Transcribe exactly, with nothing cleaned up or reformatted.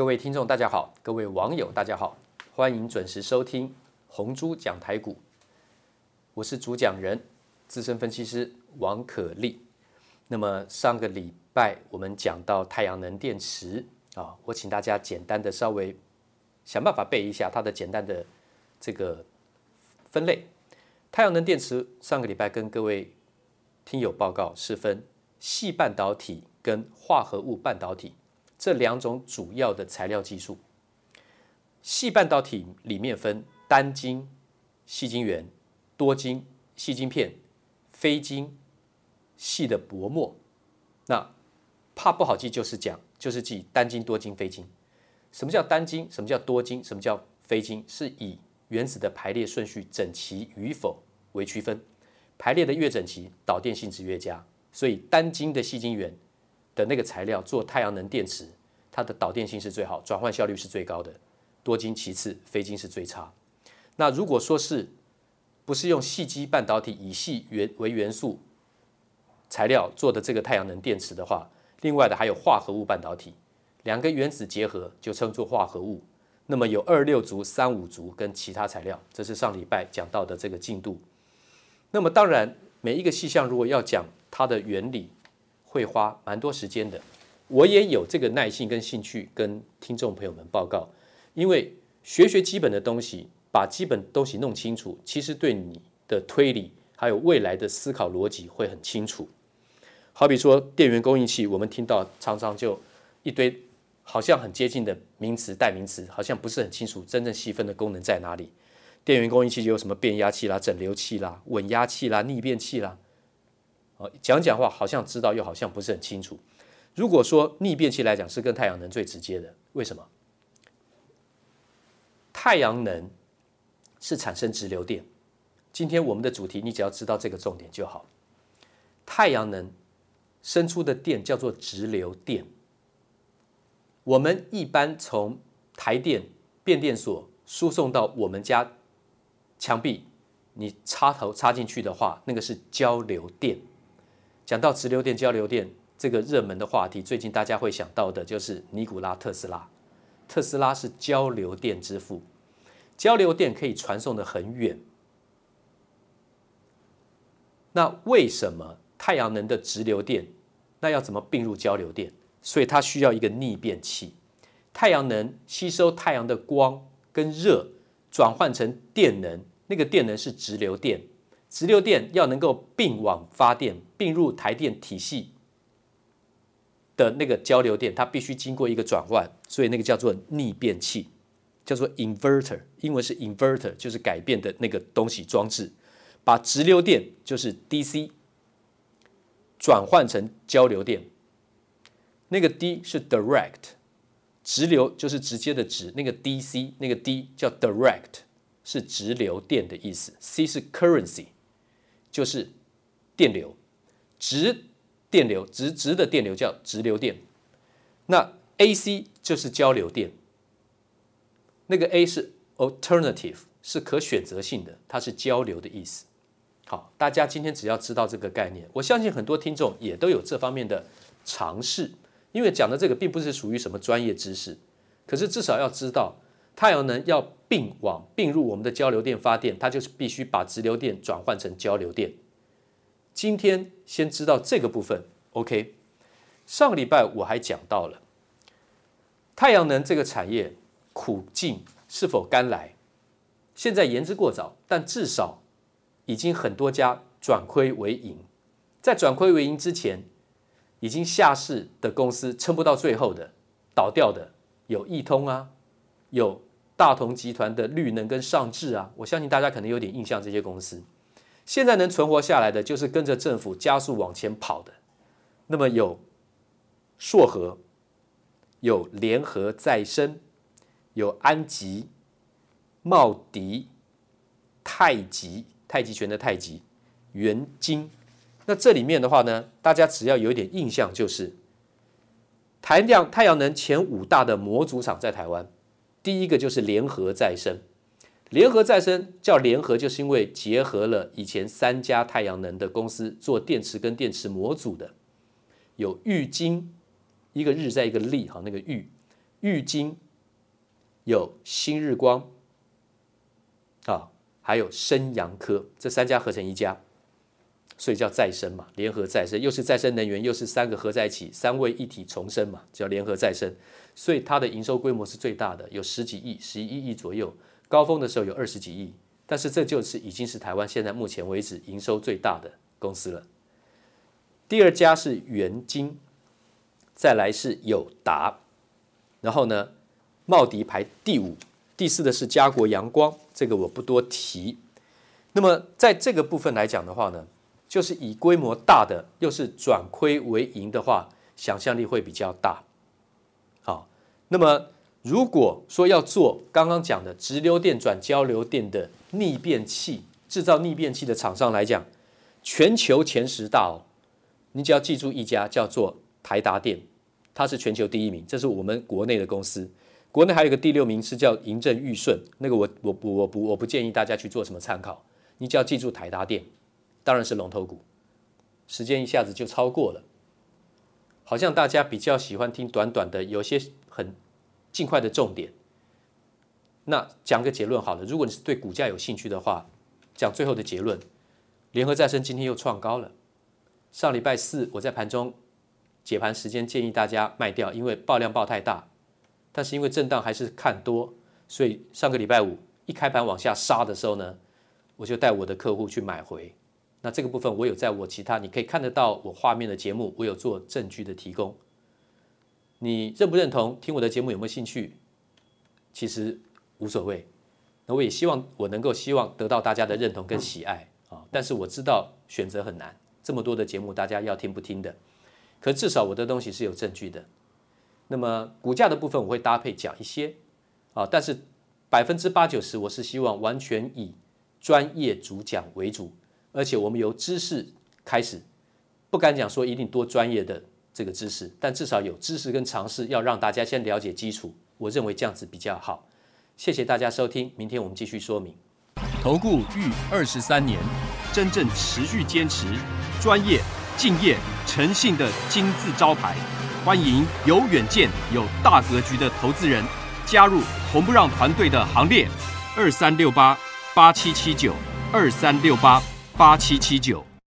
各位听众大家好，各位网友大家好，欢迎准时收听红猪讲台股，我是主讲人资深分析师王可立。那么上个礼拜我们讲到太阳能电池啊，我请大家简单的稍微想办法背一下它的简单的这个分类。太阳能电池上个礼拜跟各位听友报告是分细半导体跟化合物半导体这两种主要的材料技术。细半导体里面分单晶、细晶圆、多晶、细晶片、非晶、细的薄膜。那怕不好记就是讲就是记单晶、多晶、非晶。什么叫单晶？什么叫多晶？什么叫非晶？是以原子的排列顺序整齐与否为区分，排列的越整齐，导电性质越佳。所以单晶的细晶圆的那个材料做太阳能电池，它的导电性是最好，转换效率是最高的。多晶其次，非晶是最差。那如果说是不是用细基半导体以细为元素材料做的这个太阳能电池的话，另外的还有化合物半导体，两个原子结合就称作化合物。那么有二六族、三五族跟其他材料，这是上礼拜讲到的这个进度。那么当然，每一个细项如果要讲它的原理，会花蛮多时间的。我也有这个耐性跟兴趣跟听众朋友们报告，因为学学基本的东西，把基本东西弄清楚，其实对你的推理还有未来的思考逻辑会很清楚。好比说电源供应器，我们听到常常就一堆好像很接近的名词代名词，好像不是很清楚真正细分的功能在哪里。电源供应器就有什么变压器啦、整流器啦、稳压器啦、逆变器啦，讲讲话好像知道又好像不是很清楚。如果说逆变器来讲是跟太阳能最直接的，为什么？太阳能是产生直流电，今天我们的主题你只要知道这个重点就好。太阳能生出的电叫做直流电，我们一般从台电、变电所输送到我们家墙壁，你插头插进去的话，那个是交流电。讲到直流电、交流电这个热门的话题，最近大家会想到的就是尼古拉·特斯拉。特斯拉是交流电之父，交流电可以传送的很远。那为什么太阳能的直流电，那要怎么并入交流电？所以它需要一个逆变器。太阳能吸收太阳的光跟热，转换成电能，那个电能是直流电。直流电要能够并网发电，并入台电体系的那个交流电，它必须经过一个转换，所以那个叫做逆变器，叫做 inverter， 英文是 inverter， 就是改变的那个东西装置，把直流电就是 D C 转换成交流电。那个 D 是 direct， 直流就是直接的直，那个 D C 那个 D 叫 direct， 是直流电的意思。 C 是 currency， 就是电流，直电流，直直的电流叫直流电。那 A C 就是交流电，那个 A 是 alternative， 是可选择性的，它是交流的意思。好，大家今天只要知道这个概念，我相信很多听众也都有这方面的尝试，因为讲的这个并不是属于什么专业知识，可是至少要知道太阳能要并网并入我们的交流电发电，它就是必须把直流电转换成交流电。今天先知道这个部分 OK。 上个礼拜我还讲到了太阳能这个产业苦尽是否甘来，现在言之过早，但至少已经很多家转亏为盈。在转亏为盈之前，已经下市的公司撑不到最后的倒掉的，有易通啊，有大同集团的绿能跟上智啊，我相信大家可能有点印象。这些公司现在能存活下来的，就是跟着政府加速往前跑的。那么有硕和，有联合再生，有安吉、茂迪、太极，太极拳的太极、元晶。那这里面的话呢，大家只要有一点印象，就是台量太阳能前五大的模组厂在台湾，第一个就是联合再生。联合再生叫联合，就是因为结合了以前三家太阳能的公司做电池跟电池模组的，有玉晶，一个日在一个力，那个玉，玉晶，有新日光啊，还有升阳科，这三家合成一家，所以叫再生嘛，联合再生，又是再生能源，又是三个合在一起，三位一体重生嘛，叫联合再生。所以它的营收规模是最大的，有十几亿，十一亿左右，高峰的时候有二十几亿。但是这就是已经是台湾现在目前为止营收最大的公司了。第二家是元晶，再来是友达，然后呢，茂迪排第五，第四的是嘉国阳光，这个我不多提。那么在这个部分来讲的话呢，就是以规模大的又是转亏为盈的话，想象力会比较大。好，那么如果说要做刚刚讲的直流电转交流电的逆变器，制造逆变器的厂商来讲，全球前十大哦，你只要记住一家叫做台达电，它是全球第一名，这是我们国内的公司。国内还有一个第六名是叫盈正裕顺，那个我我我我不我不建议大家去做什么参考，你只要记住台达电。当然是龙头股，时间一下子就超过了。好像大家比较喜欢听短短的，有些很尽快的重点。那讲个结论好了，如果你是对股价有兴趣的话，讲最后的结论。联合再生今天又创高了。上礼拜四我在盘中解盘时间建议大家卖掉，因为爆量爆太大。但是因为震荡还是看多，所以上个礼拜五一开盘往下杀的时候呢，我就带我的客户去买回。那这个部分我有在我其他你可以看得到我画面的节目，我有做证据的提供。你认不认同？听我的节目有没有兴趣？其实无所谓。那我也希望我能够希望得到大家的认同跟喜爱啊。但是我知道选择很难，这么多的节目大家要听不听的。可至少我的东西是有证据的。那么股价的部分我会搭配讲一些啊，但是百分之八九十我是希望完全以专业主讲为主。而且我们由知识开始，不敢讲说一定多专业的这个知识，但至少有知识跟常识，要让大家先了解基础。我认为这样子比较好。谢谢大家收听，明天我们继续说明。投顾逾二十三年，真正持续坚持、专业、敬业、诚信的金字招牌，欢迎有远见、有大格局的投资人加入红不让团队的行列。二三六八八七七九，二三六八。八七七九